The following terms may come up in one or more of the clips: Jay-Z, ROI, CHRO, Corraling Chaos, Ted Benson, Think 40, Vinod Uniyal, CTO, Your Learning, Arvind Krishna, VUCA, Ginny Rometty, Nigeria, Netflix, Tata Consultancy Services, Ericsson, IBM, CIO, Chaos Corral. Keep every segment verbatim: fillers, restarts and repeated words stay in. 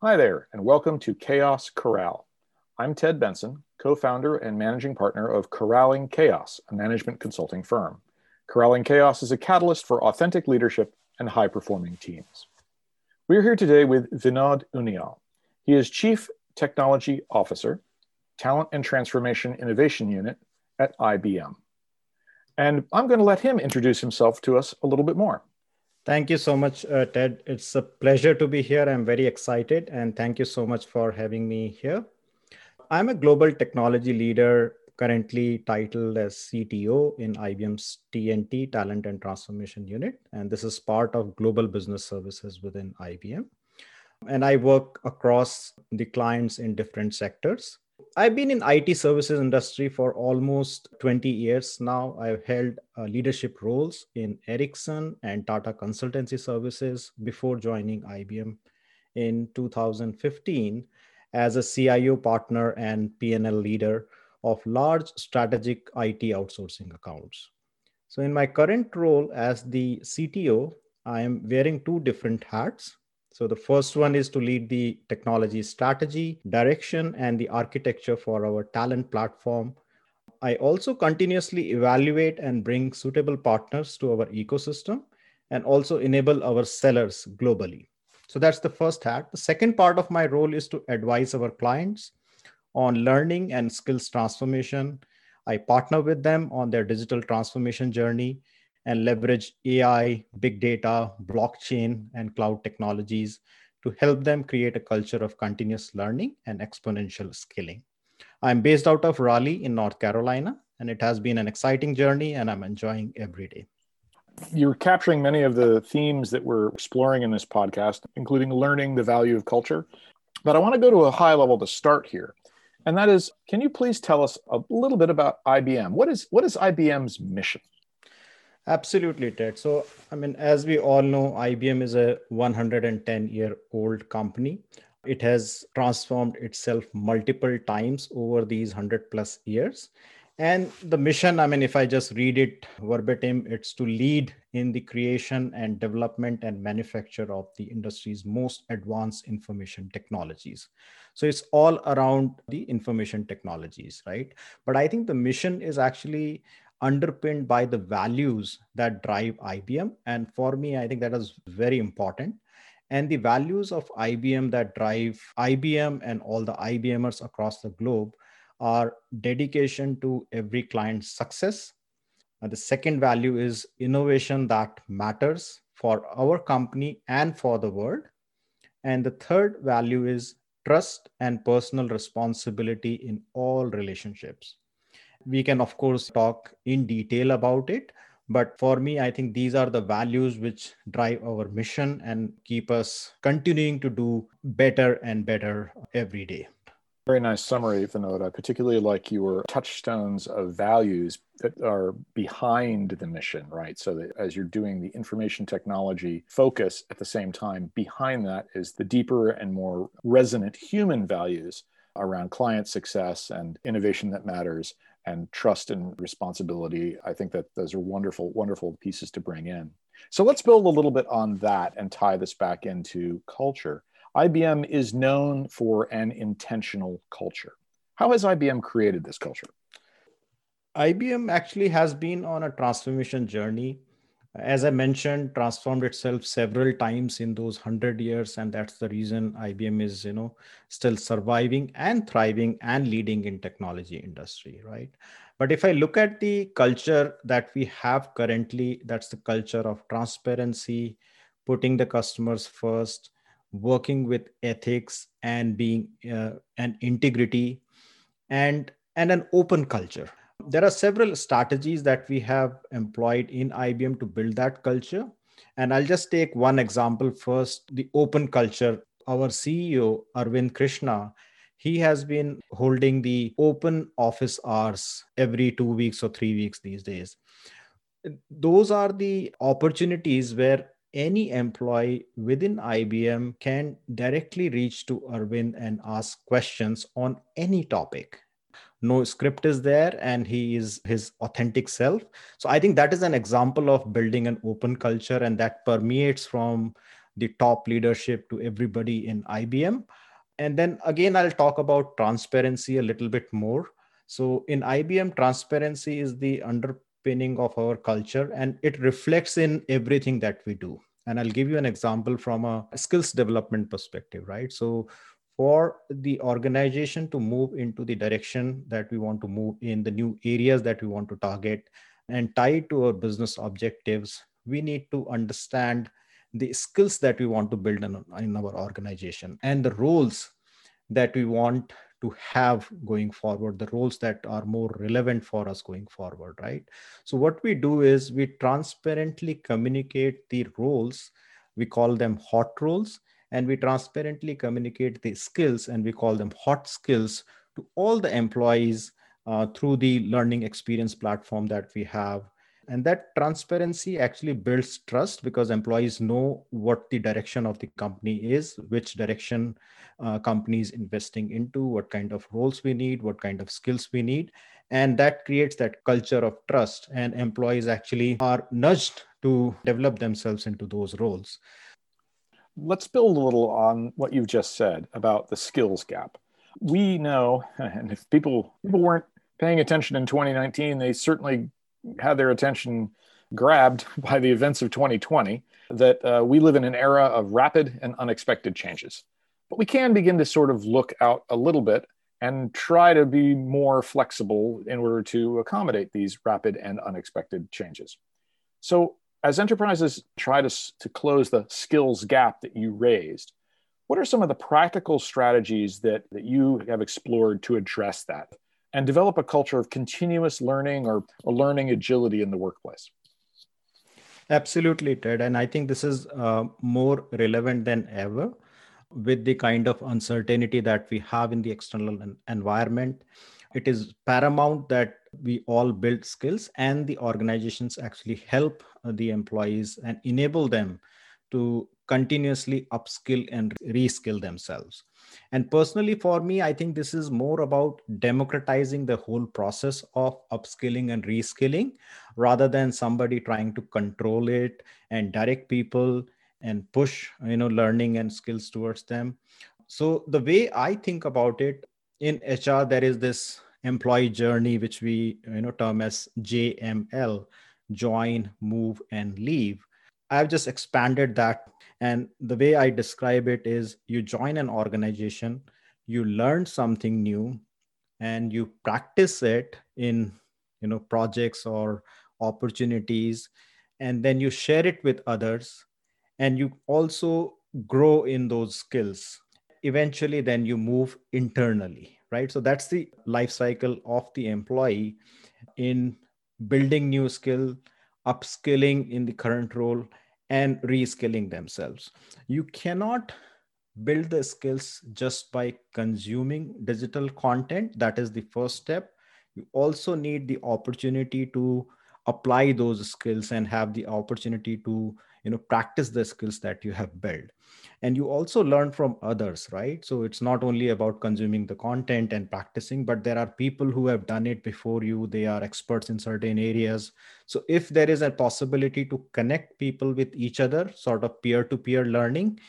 Hi there, and welcome to Chaos Corral. I'm Ted Benson, co-founder and managing partner of Corraling Chaos, a management consulting firm. Corraling Chaos is a catalyst for authentic leadership and high-performing teams. We're here today with Vinod Uniyal. He is Chief Technology Officer, Talent and Transformation Innovation Unit at I B M. And I'm going to let him introduce himself to us a little bit more. Thank you so much, uh, Ted. It's a pleasure to be here. I'm very excited, and thank you so much for having me here. I'm a global technology leader, currently titled as C T O in I B M's T and T, Talent and Transformation Unit, and this is part of Global Business Services within I B M. And I work across the clients in different sectors. I've been in I T services industry for almost twenty years now. I've held uh, leadership roles in Ericsson and Tata Consultancy Services before joining I B M in two thousand fifteen as a C I O partner and P and L leader of large strategic I T outsourcing accounts. So in my current role as the C T O, I am wearing two different hats. So the first one is to lead the technology strategy, direction, and the architecture for our talent platform. I also continuously evaluate and bring suitable partners to our ecosystem and also enable our sellers globally. So that's the first hat. The second part of my role is to advise our clients on learning and skills transformation. I partner with them on their digital transformation journey and leverage A I, big data, blockchain, and cloud technologies to help them create a culture of continuous learning and exponential scaling. I'm based out of Raleigh in North Carolina, and it has been an exciting journey, and I'm enjoying every day. You're capturing many of the themes that we're exploring in this podcast, including learning, the value of culture. But I want to go to a high level to start here. And that is, can you please tell us a little bit about I B M? What is, what is I B M's mission? Absolutely, Ted. So, I mean, as we all know, I B M is a one hundred ten year old company. It has transformed itself multiple times over these one hundred plus years. And the mission, I mean, if I just read it verbatim, it's to lead in the creation and development and manufacture of the industry's most advanced information technologies. So it's all around the information technologies, right? But I think the mission is actually underpinned by the values that drive I B M. And for me, I think that is very important. And the values of I B M that drive I B M and all the IBMers across the globe are dedication to every client's success. And the second value is innovation that matters for our company and for the world. And the third value is trust and personal responsibility in all relationships. We can, of course, talk in detail about it. But for me, I think these are the values which drive our mission and keep us continuing to do better and better every day. Very nice summary, Vinod. I particularly like your touchstones of values that are behind the mission, right? So that as you're doing the information technology focus at the same time, behind that is the deeper and more resonant human values around client success and innovation that matters, and trust and responsibility. I think that those are wonderful, wonderful pieces to bring in. So let's build a little bit on that and tie this back into culture. I B M is known for an intentional culture. How has I B M created this culture? I B M actually has been on a transformation journey. As I mentioned, transformed itself several times in those one hundred years. And that's the reason I B M is, you know, still surviving and thriving and leading in technology industry, right? But if I look at the culture that we have currently, that's the culture of transparency, putting the customers first, working with ethics and being uh, and integrity and, and an open culture. There are several strategies that we have employed in I B M to build that culture. And I'll just take one example first, the open culture. Our C E O, Arvind Krishna, he has been holding the open office hours every two weeks or three weeks these days. Those are the opportunities where any employee within I B M can directly reach to Arvind and ask questions on any topic. No script is there, and he is his authentic self. So I think that is an example of building an open culture, and that permeates from the top leadership to everybody in I B M. And then again, I'll talk about transparency a little bit more. So in I B M, transparency is the underpinning of our culture, and it reflects in everything that we do. And I'll give you an example from a skills development perspective, right? So for the organization to move into the direction that we want to move in, the new areas that we want to target and tie to our business objectives, we need to understand the skills that we want to build in, in our organization and the roles that we want to have going forward, the roles that are more relevant for us going forward, right? So what we do is we transparently communicate the roles, we call them hot roles, and we transparently communicate the skills, and we call them hot skills, to all the employees uh, through the learning experience platform that we have. And that transparency actually builds trust, because employees know what the direction of the company is, which direction uh, company is investing into, what kind of roles we need, what kind of skills we need. And that creates that culture of trust, and employees actually are nudged to develop themselves into those roles. Let's build a little on what you've just said about the skills gap. We know, and if people, people weren't paying attention in twenty nineteen, they certainly had their attention grabbed by the events of twenty twenty, that uh, we live in an era of rapid and unexpected changes. But we can begin to sort of look out a little bit and try to be more flexible in order to accommodate these rapid and unexpected changes. So as enterprises try to, to close the skills gap that you raised, what are some of the practical strategies that, that you have explored to address that and develop a culture of continuous learning or, or learning agility in the workplace? Absolutely, Ted. And I think this is uh, more relevant than ever with the kind of uncertainty that we have in the external en- environment. It is paramount that we all build skills, and the organizations actually help the employees and enable them to continuously upskill and reskill themselves. And personally, for me, I think this is more about democratizing the whole process of upskilling and reskilling, rather than somebody trying to control it and direct people and push, you know, learning and skills towards them. So the way I think about it, in H R, there is this employee journey, which we, you know, term as J M L, join, move, and leave. I've just expanded that. And the way I describe it is you join an organization, you learn something new, and you practice it in, you know, projects or opportunities, and then you share it with others, and you also grow in those skills. Eventually, then you move internally, right? So that's the life cycle of the employee in building new skill, upskilling in the current role, and reskilling themselves. You cannot build the skills just by consuming digital content. That is the first step. You also need the opportunity to apply those skills and have the opportunity to, you know, practice the skills that you have built. And you also learn from others, right? So it's not only about consuming the content and practicing, but there are people who have done it before you. They are experts in certain areas. So if there is a possibility to connect people with each other, sort of peer-to-peer learning,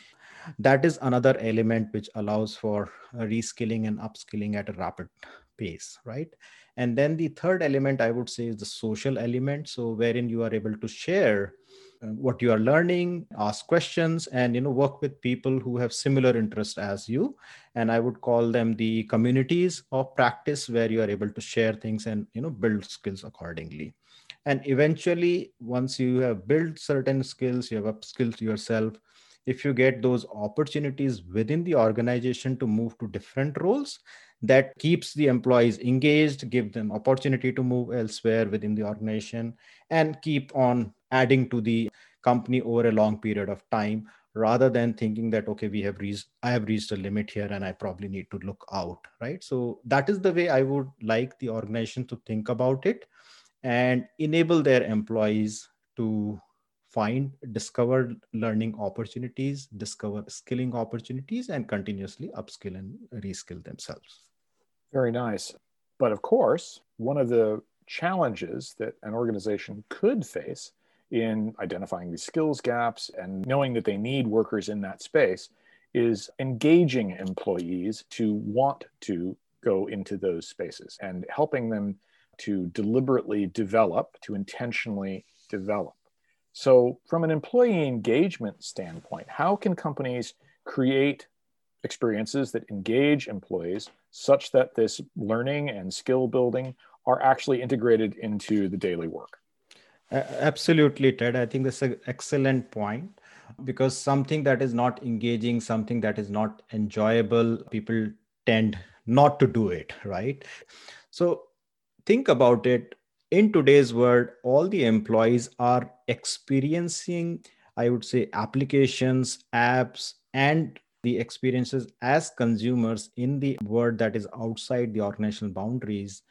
that is another element which allows for reskilling and upskilling at a rapid pace, right? And then the third element, I would say, is the social element. So wherein you are able to share what you are learning, ask questions, and, you know, work with people who have similar interests as you. And I would call them the communities of practice, where you are able to share things and, you know, build skills accordingly. And eventually, once you have built certain skills, you have upskilled yourself. If you get those opportunities within the organization to move to different roles, that keeps the employees engaged, give them opportunity to move elsewhere within the organization, and keep on adding to the company over a long period of time, rather than thinking that, okay, we have reached, I have reached a limit here and I probably need to look out, right? So that is the way I would like the organization to think about it, and enable their employees to find, discover learning opportunities, discover skilling opportunities, and continuously upskill and reskill themselves. Very nice. But of course, one of the challenges that an organization could face in identifying these skills gaps and knowing that they need workers in that space is engaging employees to want to go into those spaces and helping them to deliberately develop, to intentionally develop. So from an employee engagement standpoint, how can companies create experiences that engage employees such that this learning and skill building are actually integrated into the daily work? Absolutely, Ted. I think that's an excellent point, because something that is not engaging, something that is not enjoyable, people tend not to do it, right? So think about it. In today's world, all the employees are experiencing, I would say, applications, apps, and the experiences as consumers in the world that is outside the organizational boundaries.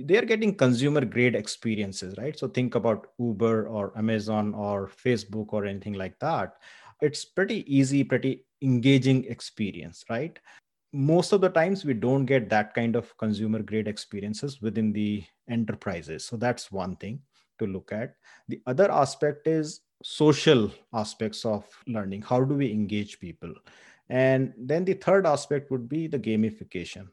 They're getting consumer grade experiences, right? So think about Uber or Amazon or Facebook or anything like that. It's pretty easy, pretty engaging experience, right? Most of the times we don't get that kind of consumer grade experiences within the enterprises. So that's one thing to look at. The other aspect is social aspects of learning. How do we engage people? And then the third aspect would be the gamification.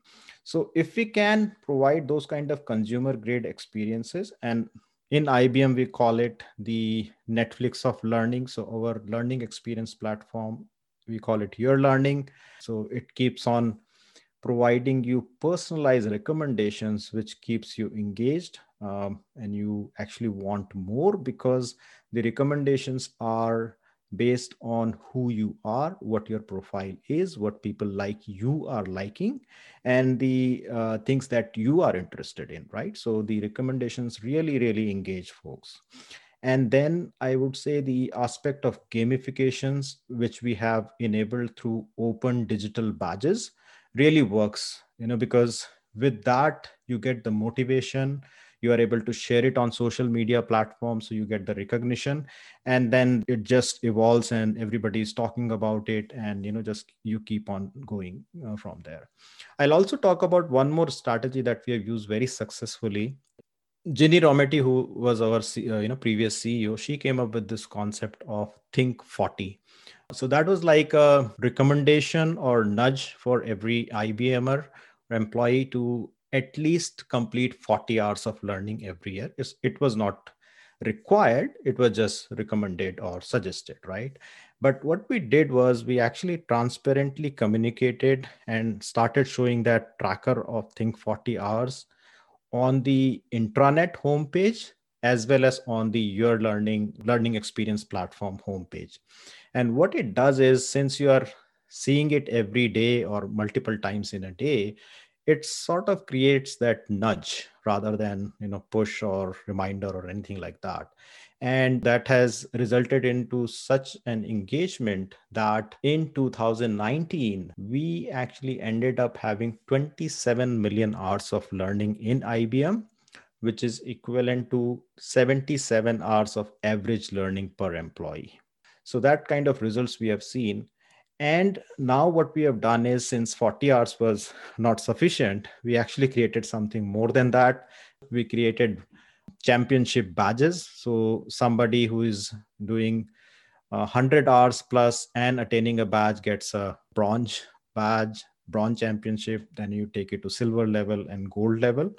So if we can provide those kind of consumer grade experiences, and in I B M, we call it the Netflix of learning. So our learning experience platform, we call it Your Learning. So it keeps on providing you personalized recommendations, which keeps you engaged um, and you actually want more, because the recommendations are based on who you are, what your profile is, what people like you are liking, and the uh, things that you are interested in, right? So the recommendations really, really engage folks. And then I would say the aspect of gamifications, which we have enabled through open digital badges, really works, you know, because with that, you get the motivation. You are able to share it on social media platforms, so you get the recognition, and then it just evolves and everybody is talking about it, and you know, just you keep on going uh, from there. I'll also talk about one more strategy that we have used very successfully. Ginny Rometty, who was our uh, you know previous C E O, she came up with this concept of Think forty. So that was like a recommendation or nudge for every I B M er or employee to at least complete forty hours of learning every year. It's, it was not required. It was just recommended or suggested, right? But what we did was we actually transparently communicated and started showing that tracker of Think forty hours on the intranet homepage, as well as on the Your Learning learning experience platform homepage. And what it does is, since you are seeing it every day or multiple times in a day, it sort of creates that nudge rather than, you know, push or reminder or anything like that. And that has resulted into such an engagement that in two thousand nineteen, we actually ended up having twenty-seven million hours of learning in I B M, which is equivalent to seventy-seven hours of average learning per employee. So that kind of results we have seen. And now what we have done is, since forty hours was not sufficient, we actually created something more than that. We created championship badges. So somebody who is doing one hundred hours plus and attaining a badge gets a bronze badge, bronze championship. Then you take it to silver level and gold level.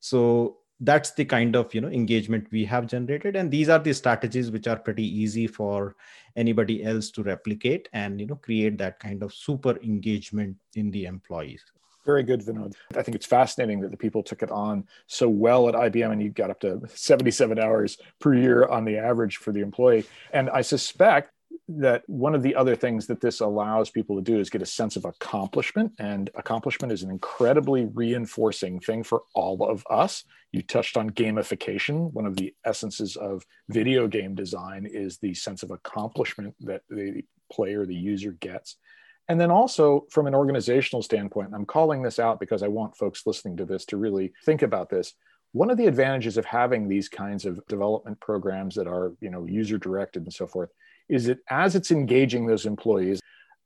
So that's the kind of, you know, engagement we have generated. And these are the strategies which are pretty easy for anybody else to replicate and, you know, create that kind of super engagement in the employees. Very good, Vinod. I think it's fascinating that the people took it on so well at I B M, and you got up to seventy-seven hours per year on the average for the employee. And I suspect that one of the other things that this allows people to do is get a sense of accomplishment. And accomplishment is an incredibly reinforcing thing for all of us. You touched on gamification. One of the essences of video game design is the sense of accomplishment that the player, the user gets. And then also from an organizational standpoint, I'm calling this out because I want folks listening to this to really think about this. One of the advantages of having these kinds of development programs that are, you know, user-directed and so forth is that as it's engaging those employees,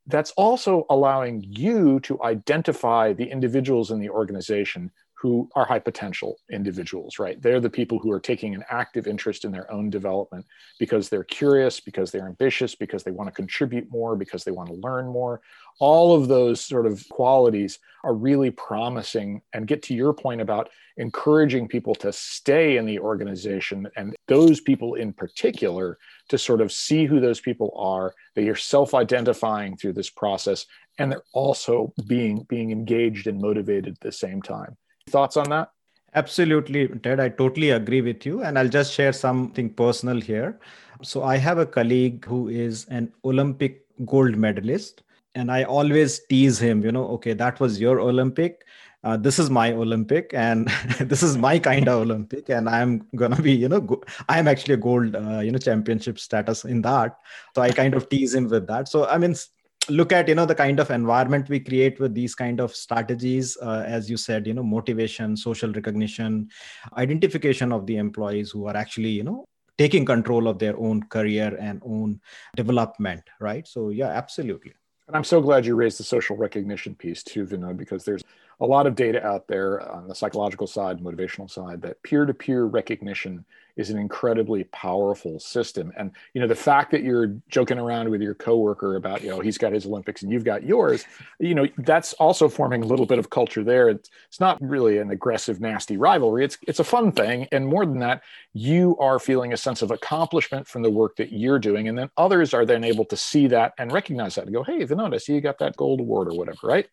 that's also allowing you to identify the individuals in the organization who are high potential individuals, right? They're the people who are taking an active interest in their own development because they're curious, because they're ambitious, because they want to contribute more, because they want to learn more. All of those sort of qualities are really promising, and get to your point about encouraging people to stay in the organization, and those people in particular to sort of see who those people are, that you're self-identifying through this process, and they're also being, being engaged and motivated at the same time. Thoughts on that? Absolutely, Ted. I totally agree with you. And I'll just share something personal here. So I have a colleague who is an Olympic gold medalist, and I always tease him, you know, okay, that was your Olympic. Uh, this is my Olympic, and this is my kind of Olympic, and I'm going to be, you know, go- I'm actually a gold, uh, you know, championship status in that. So I kind of tease him with that. So, I mean, look at, you know, the kind of environment we create with these kind of strategies, uh, as you said, you know, motivation, social recognition, identification of the employees who are actually, you know, taking control of their own career and own development, right? So, yeah, absolutely. And I'm so glad you raised the social recognition piece too, Vinod, because there's a lot of data out there on the psychological side, motivational side, that peer-to-peer recognition is an incredibly powerful system. And, you know, the fact that you're joking around with your coworker about, you know, he's got his Olympics and you've got yours, you know, that's also forming a little bit of culture there. It's, it's not really an aggressive, nasty rivalry. It's, it's a fun thing. And more than that, you are feeling a sense of accomplishment from the work that you're doing. And then others are then able to see that and recognize that and go, hey, Vinod, I see you got that gold award or whatever, right?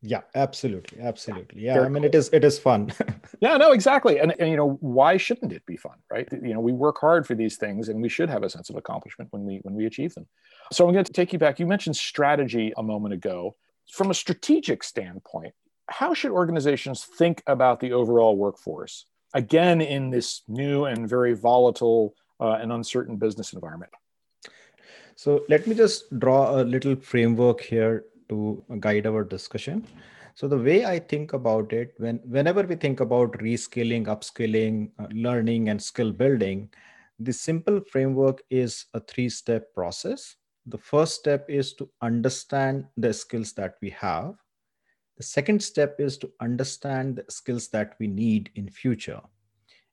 Yeah, absolutely. Absolutely. Yeah. Very I mean, cool. it is, it is fun. Yeah, no, exactly. And, and, you know, why shouldn't it be fun, right? You know, we work hard for these things, and we should have a sense of accomplishment when we, when we achieve them. So I'm going to take you back. You mentioned strategy a moment ago. From a strategic standpoint, how should organizations think about the overall workforce? Again, in this new and very volatile uh, and uncertain business environment. So let me just draw a little framework here to guide our discussion. So the way I think about it, when whenever we think about reskilling, upskilling, uh, learning, and skill building, the simple framework is a three-step process. The first step is to understand the skills that we have. The second step is to understand the skills that we need in future.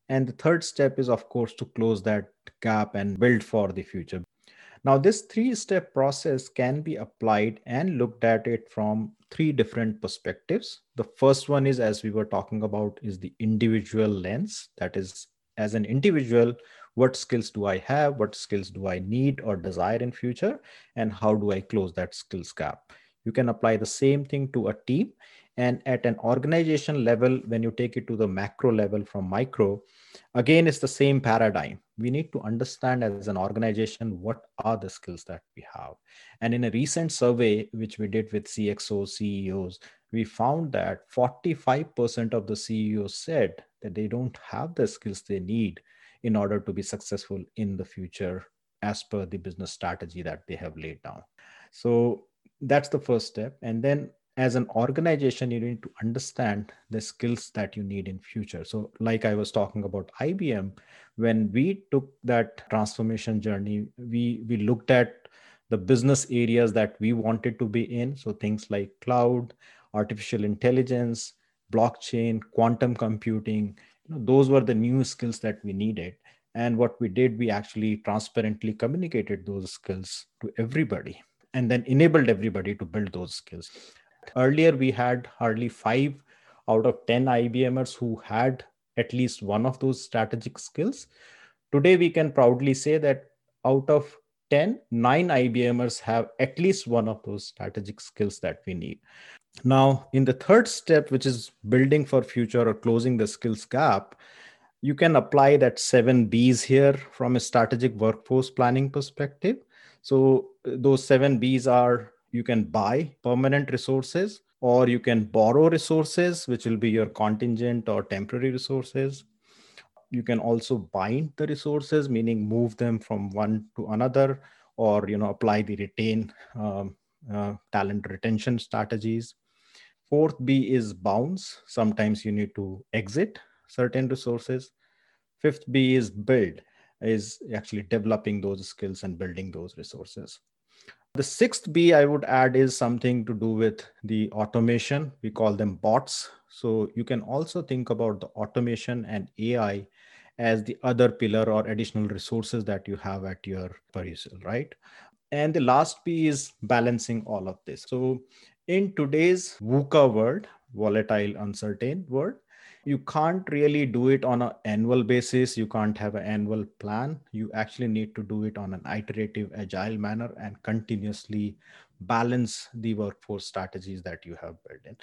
And the third step is, of course, to close that gap and build for the future. Now, this three-step process can be applied and looked at it from three different perspectives. The first one is, as we were talking about, is the individual lens. That is, as an individual, what skills do I have? What skills do I need or desire in future? And how do I close that skills gap? You can apply the same thing to a team. And at an organization level, when you take it to the macro level from micro, again, it's the same paradigm. We need to understand as an organization, what are the skills that we have? And in a recent survey, which we did with C X Os, C E Os, we found that forty-five percent of the C E Os said that they don't have the skills they need in order to be successful in the future as per the business strategy that they have laid down. So that's the first step. And then as an organization, you need to understand the skills that you need in future. So like I was talking about I B M, when we took that transformation journey, we, we looked at the business areas that we wanted to be in. So things like cloud, artificial intelligence, blockchain, quantum computing, you know, those were the new skills that we needed. And what we did, we actually transparently communicated those skills to everybody and then enabled everybody to build those skills. Earlier, we had hardly five out of ten IBMers who had at least one of those strategic skills. Today, we can proudly say that out of ten, nine IBMers have at least one of those strategic skills that we need. Now, in the third step, which is building for future or closing the skills gap, you can apply that seven B's here from a strategic workforce planning perspective. So those seven B's are: you can buy permanent resources, or you can borrow resources, which will be your contingent or temporary resources. You can also bind the resources, meaning move them from one to another, or, you know, apply the retain um, uh, talent retention strategies. Fourth B is bounce. Sometimes you need to exit certain resources. Fifth B is build, is actually developing those skills and building those resources. The sixth B I would add is something to do with the automation. We call them bots. So you can also think about the automation and A I as the other pillar or additional resources that you have at your perusal, right? And the last P is balancing all of this. So in today's VUCA world, volatile, uncertain world, you can't really do it on an annual basis. You can't have an annual plan. You actually need to do it on an iterative, agile manner and continuously balance the workforce strategies that you have built in.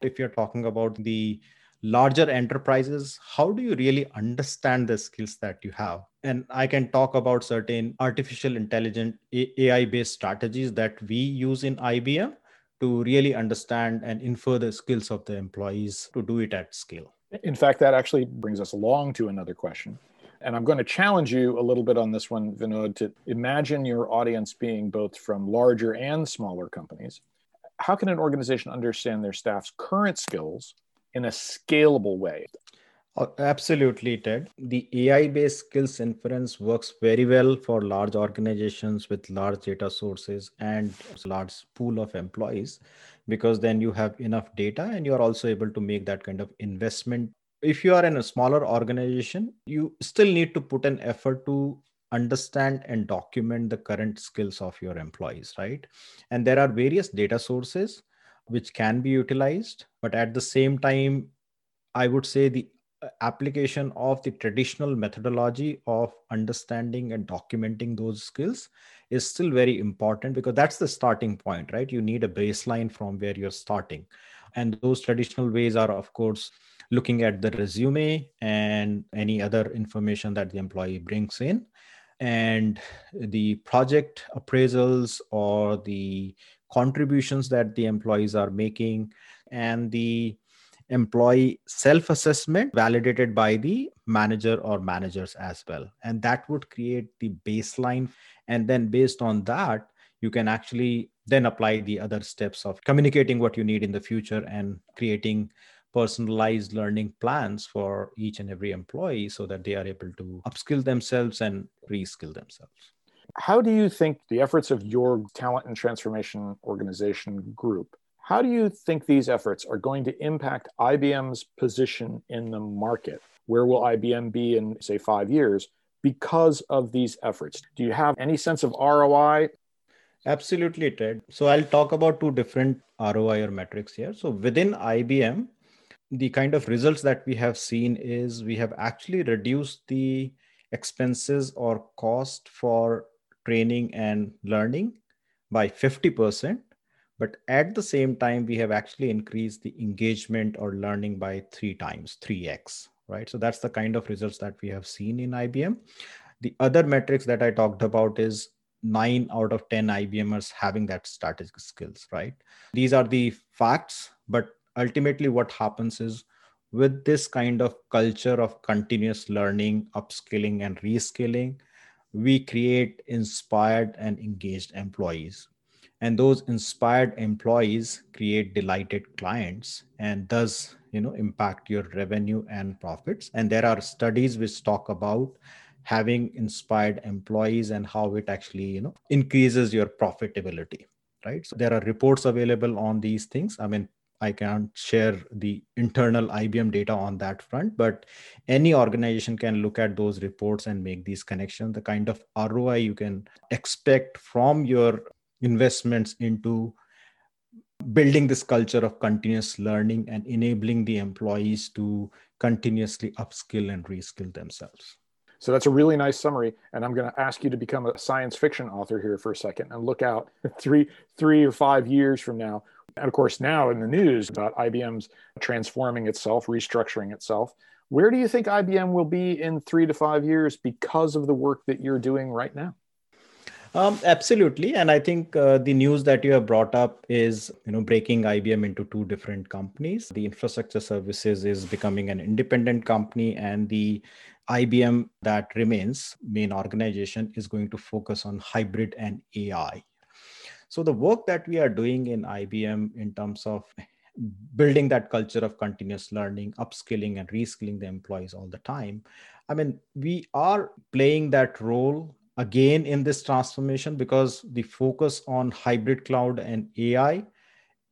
If you're talking about the larger enterprises, how do you really understand the skills that you have? And I can talk about certain artificial intelligence, A I-based strategies that we use in I B M to really understand and infer the skills of the employees to do it at scale. In fact, that actually brings us along to another question. And I'm going to challenge you a little bit on this one, Vinod, to imagine your audience being both from larger and smaller companies. How can an organization understand their staff's current skills in a scalable way? Absolutely, Ted. The A I-based skills inference works very well for large organizations with large data sources and large pool of employees, because then you have enough data and you're also able to make that kind of investment. If you are in a smaller organization, you still need to put an effort to understand and document the current skills of your employees, right? And there are various data sources which can be utilized, but at the same time, I would say the application of the traditional methodology of understanding and documenting those skills is still very important, because that's the starting point, right? You need a baseline from where you're starting. And those traditional ways are, of course, looking at the resume and any other information that the employee brings in, and the project appraisals or the contributions that the employees are making, and the employee self-assessment validated by the manager or managers as well. And that would create the baseline. And then based on that, you can actually then apply the other steps of communicating what you need in the future and creating personalized learning plans for each and every employee so that they are able to upskill themselves and reskill themselves. How do you think the efforts of your talent and transformation organization group, how do you think these efforts are going to impact I B M's position in the market? Where will I B M be in, say, five years because of these efforts? Do you have any sense of R O I? Absolutely, Ted. So I'll talk about two different R O I or metrics here. So within I B M, the kind of results that we have seen is we have actually reduced the expenses or cost for training and learning by fifty percent. But at the same time, we have actually increased the engagement or learning by three times, three x, right? So that's the kind of results that we have seen in I B M. The other metrics that I talked about is nine out of ten IBMers having that strategic skills, right? These are the facts, but ultimately what happens is with this kind of culture of continuous learning, upskilling and reskilling, we create inspired and engaged employees. And those inspired employees create delighted clients and thus, you know, impact your revenue and profits. And there are studies which talk about having inspired employees and how it actually, you know, increases your profitability, right? So there are reports available on these things. I mean, I can't share the internal I B M data on that front, but any organization can look at those reports and make these connections. The kind of R O I you can expect from your investments into building this culture of continuous learning and enabling the employees to continuously upskill and reskill themselves. So that's a really nice summary. And I'm going to ask you to become a science fiction author here for a second and look out three, three or five years from now. And of course, now in the news about I B M's transforming itself, restructuring itself. Where do you think I B M will be in three to five years because of the work that you're doing right now? Um, absolutely. And I think uh, the news that you have brought up is, you know, breaking I B M into two different companies. The infrastructure services is becoming an independent company, and the I B M that remains main organization is going to focus on hybrid and A I. So the work that we are doing in I B M in terms of building that culture of continuous learning, upskilling and reskilling the employees all the time. I mean, we are playing that role again in this transformation, because the focus on hybrid cloud and A I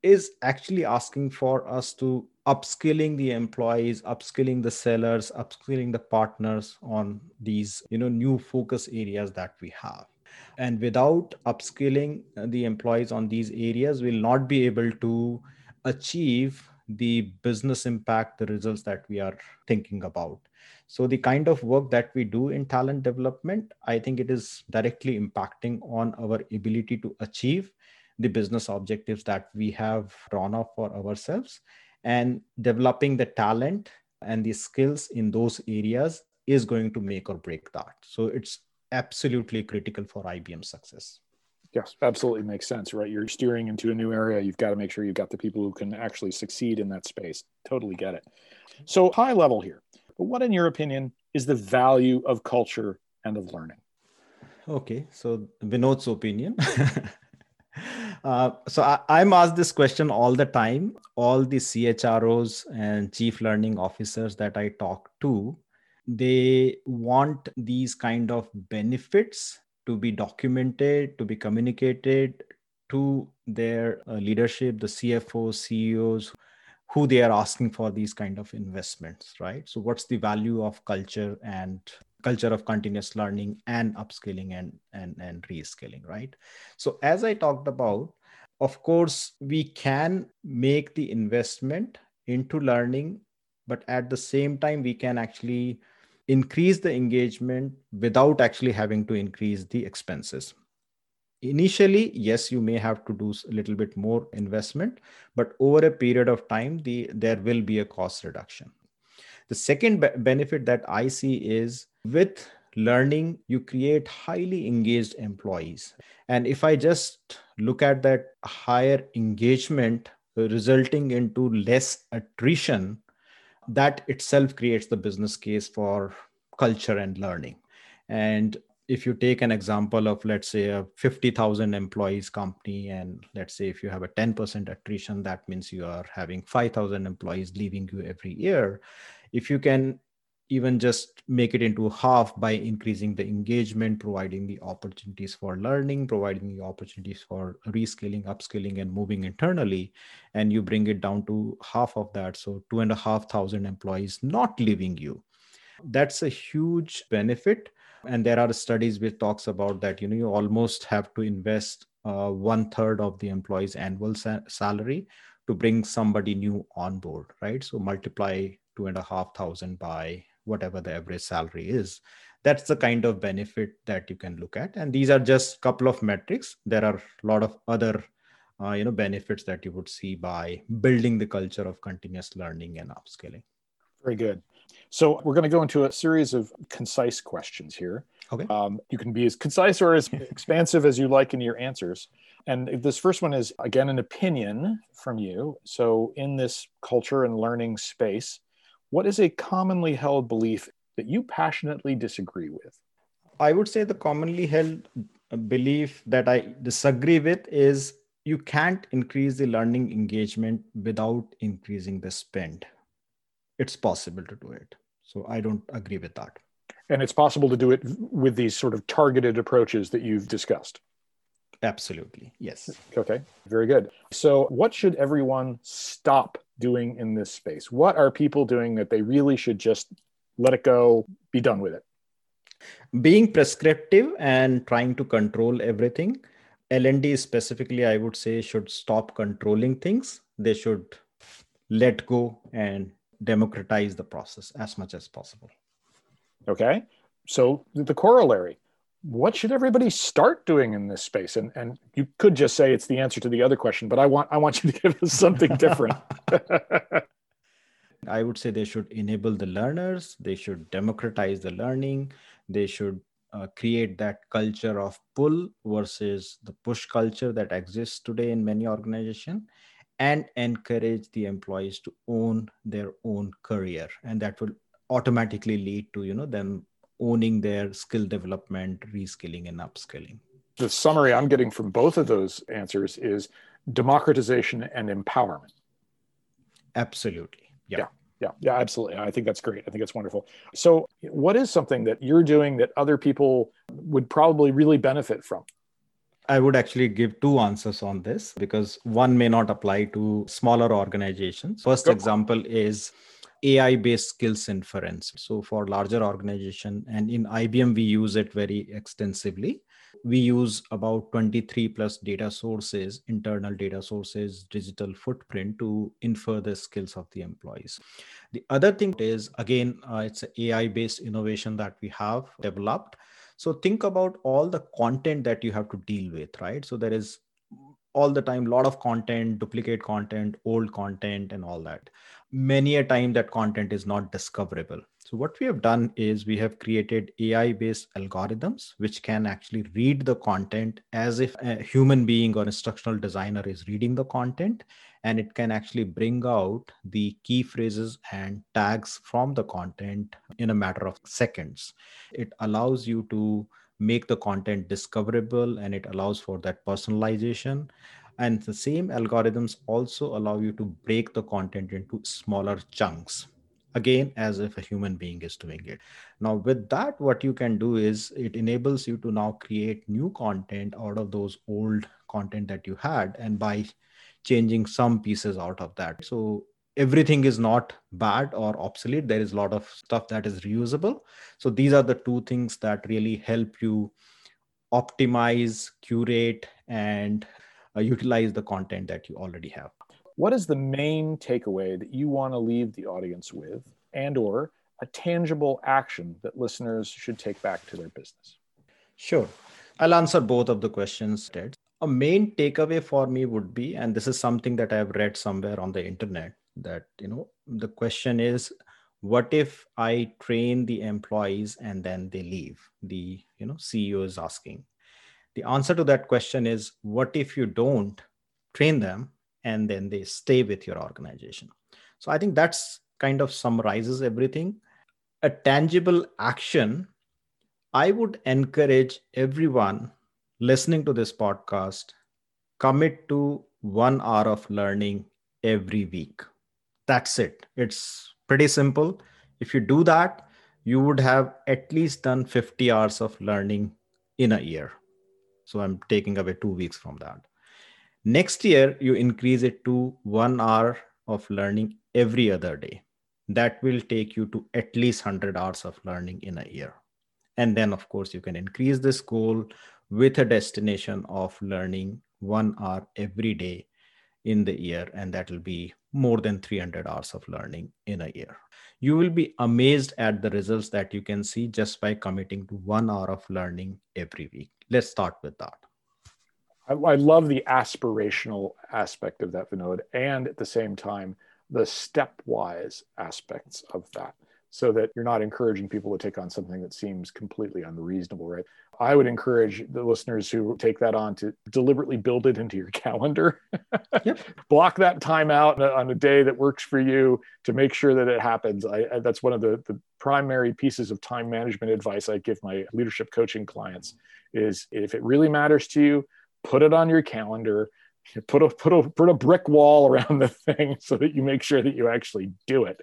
is actually asking for us to upskilling the employees, upskilling the sellers, upskilling the partners on these, you know, new focus areas that we have. And without upskilling the employees on these areas, we'll not be able to achieve the business impact, the results that we are thinking about. So the kind of work that we do in talent development, I think it is directly impacting on our ability to achieve the business objectives that we have drawn up for ourselves. And developing the talent and the skills in those areas is going to make or break that. So it's absolutely critical for I B M's success. Yes, absolutely makes sense, right? You're steering into a new area. You've got to make sure you've got the people who can actually succeed in that space. Totally get it. So high level here, but what in your opinion is the value of culture and of learning? Okay, so Vinod's opinion. Uh, so I, I'm asked this question all the time. All the C H R Os and chief learning officers that I talk to, they want these kind of benefits to be documented, to be communicated to their uh, leadership, the C F Os, C E Os, who they are asking for these kind of investments, right? So what's the value of culture and culture of continuous learning and upskilling and, and, and reskilling, right? So as I talked about, of course, we can make the investment into learning, but at the same time, we can actually increase the engagement without actually having to increase the expenses. Initially, yes, you may have to do a little bit more investment, but over a period of time, the, there will be a cost reduction. The second be- benefit that I see is with learning, you create highly engaged employees. And if I just look at that higher engagement resulting into less attrition, that itself creates the business case for culture and learning. And if you take an example of, let's say, a fifty thousand employees company, and let's say if you have a ten percent attrition, that means you are having five thousand employees leaving you every year. If you can even just make it into half by increasing the engagement, providing the opportunities for learning, providing the opportunities for reskilling, upskilling, and moving internally, and you bring it down to half of that. So two and a half thousand employees not leaving you. That's a huge benefit. And there are studies which talks about that, you know, you almost have to invest uh, one third of the employee's annual sa- salary to bring somebody new on board, right? So multiply two and a half thousand by whatever the average salary is. That's the kind of benefit that you can look at. And these are just a couple of metrics. There are a lot of other uh, you know, benefits that you would see by building the culture of continuous learning and upskilling. Very good. So we're going to go into a series of concise questions here. Okay. Um, you can be as concise or as expansive as you like in your answers. And this first one is, again, an opinion from you. So in this culture and learning space, what is a commonly held belief that you passionately disagree with? I would say the commonly held belief that I disagree with is you can't increase the learning engagement without increasing the spend. It's possible to do it. So I don't agree with that. And it's possible to do it with these sort of targeted approaches that you've discussed. Absolutely. Yes. Okay. Very good. So what should everyone stop doing in this space? What are people doing that they really should just let it go, be done with it? Being prescriptive and trying to control everything. L and D specifically, I would say, should stop controlling things. They should let go and democratize the process as much as possible. Okay. So the corollary, what should everybody start doing in this space? And and you could just say it's the answer to the other question, but I want I want you to give us something different. I would say they should enable the learners. They should democratize the learning. They should uh, create that culture of pull versus the push culture that exists today in many organizations, and encourage the employees to own their own career. And that will automatically lead to, you know, them owning their skill development, reskilling, and upskilling. The summary I'm getting from both of those answers is democratization and empowerment. Absolutely. Yeah. yeah. Yeah, yeah, absolutely. I think that's great. I think it's wonderful. So what is something that you're doing that other people would probably really benefit from? I would actually give two answers on this because one may not apply to smaller organizations. First example is A I-based skills inference. So for larger organization, and in I B M, we use it very extensively. We use about twenty-three plus data sources, internal data sources, digital footprint to infer the skills of the employees. The other thing is, again, uh, it's an A I-based innovation that we have developed. So think about all the content that you have to deal with, right? So there is all the time, a lot of content, duplicate content, old content, and all that. Many a time that content is not discoverable. So what we have done is we have created A I-based algorithms, which can actually read the content as if a human being or instructional designer is reading the content, and it can actually bring out the key phrases and tags from the content in a matter of seconds. It allows you to make the content discoverable, and it allows for that personalization. And the same algorithms also allow you to break the content into smaller chunks, again, as if a human being is doing it. Now, with that, what you can do is it enables you to now create new content out of those old content that you had, and by changing some pieces out of that. So everything is not bad or obsolete. There is a lot of stuff that is reusable. So these are the two things that really help you optimize, curate, and uh, utilize the content that you already have. What is the main takeaway that you want to leave the audience with, and or a tangible action that listeners should take back to their business? Sure. I'll answer both of the questions, Ted. A main takeaway for me would be, and this is something that I've read somewhere on the internet, that, you know, the question is, what if I train the employees and then they leave? The, you know, C E O is asking. The answer to that question is, what if you don't train them and then they stay with your organization? So I think that's kind of summarizes everything. A tangible action, I would encourage everyone listening to this podcast, commit to one hour of learning every week. That's it. It's pretty simple. If you do that, you would have at least done fifty hours of learning in a year. So I'm taking away two weeks from that. Next year, you increase it to one hour of learning every other day. That will take you to at least one hundred hours of learning in a year. And then, of course, you can increase this goal with a destination of learning one hour every day in the year. And that will be more than three hundred hours of learning in a year. You will be amazed at the results that you can see just by committing to one hour of learning every week. Let's start with that. I love the aspirational aspect of that, Vinod, and at the same time, the stepwise aspects of that, so that you're not encouraging people to take on something that seems completely unreasonable, right? I would encourage the listeners who take that on to deliberately build it into your calendar. Yep. Block that time out on a day that works for you to make sure that it happens. I, I, that's one of the, the primary pieces of time management advice I give my leadership coaching clients is, if it really matters to you, put it on your calendar, put a, put a, put a brick wall around the thing so that you make sure that you actually do it.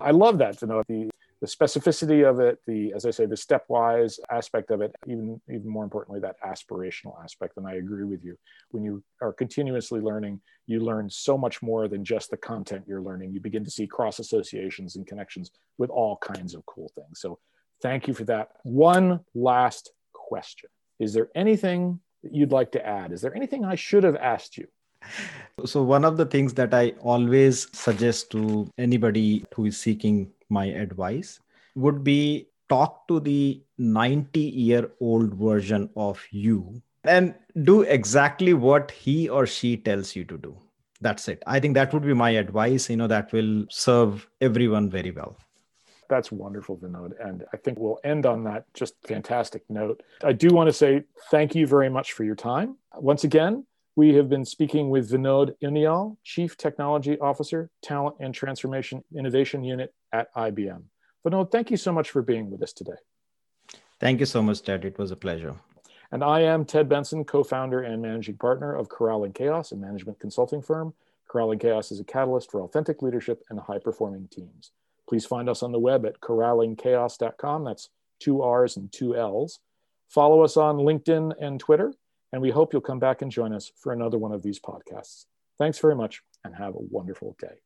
I love that, to know the, the specificity of it, the, as I say, the stepwise aspect of it, even, even more importantly, that aspirational aspect. And I agree with you. When you are continuously learning, you learn so much more than just the content you're learning. You begin to see cross associations and connections with all kinds of cool things. So thank you for that. One last question. Is there anything you'd like to add? Is there anything I should have asked you? So one of the things that I always suggest to anybody who is seeking my advice would be, talk to the ninety-year-old version of you and do exactly what he or she tells you to do. That's it. I think that would be my advice. You know, that will serve everyone very well. That's wonderful, Vinod. And I think we'll end on that just fantastic note. I do want to say thank you very much for your time. Once again, we have been speaking with Vinod Uniyal, Chief Technology Officer, Talent and Transformation Innovation Unit at I B M. Vinod, thank you so much for being with us today. Thank you so much, Ted. It was a pleasure. And I am Ted Benson, co-founder and managing partner of Corraling Chaos, a management consulting firm. Corraling Chaos is a catalyst for authentic leadership and high-performing teams. Please find us on the web at corraling chaos dot com. That's two R's and two L's. Follow us on LinkedIn and Twitter, and we hope you'll come back and join us for another one of these podcasts. Thanks very much, and have a wonderful day.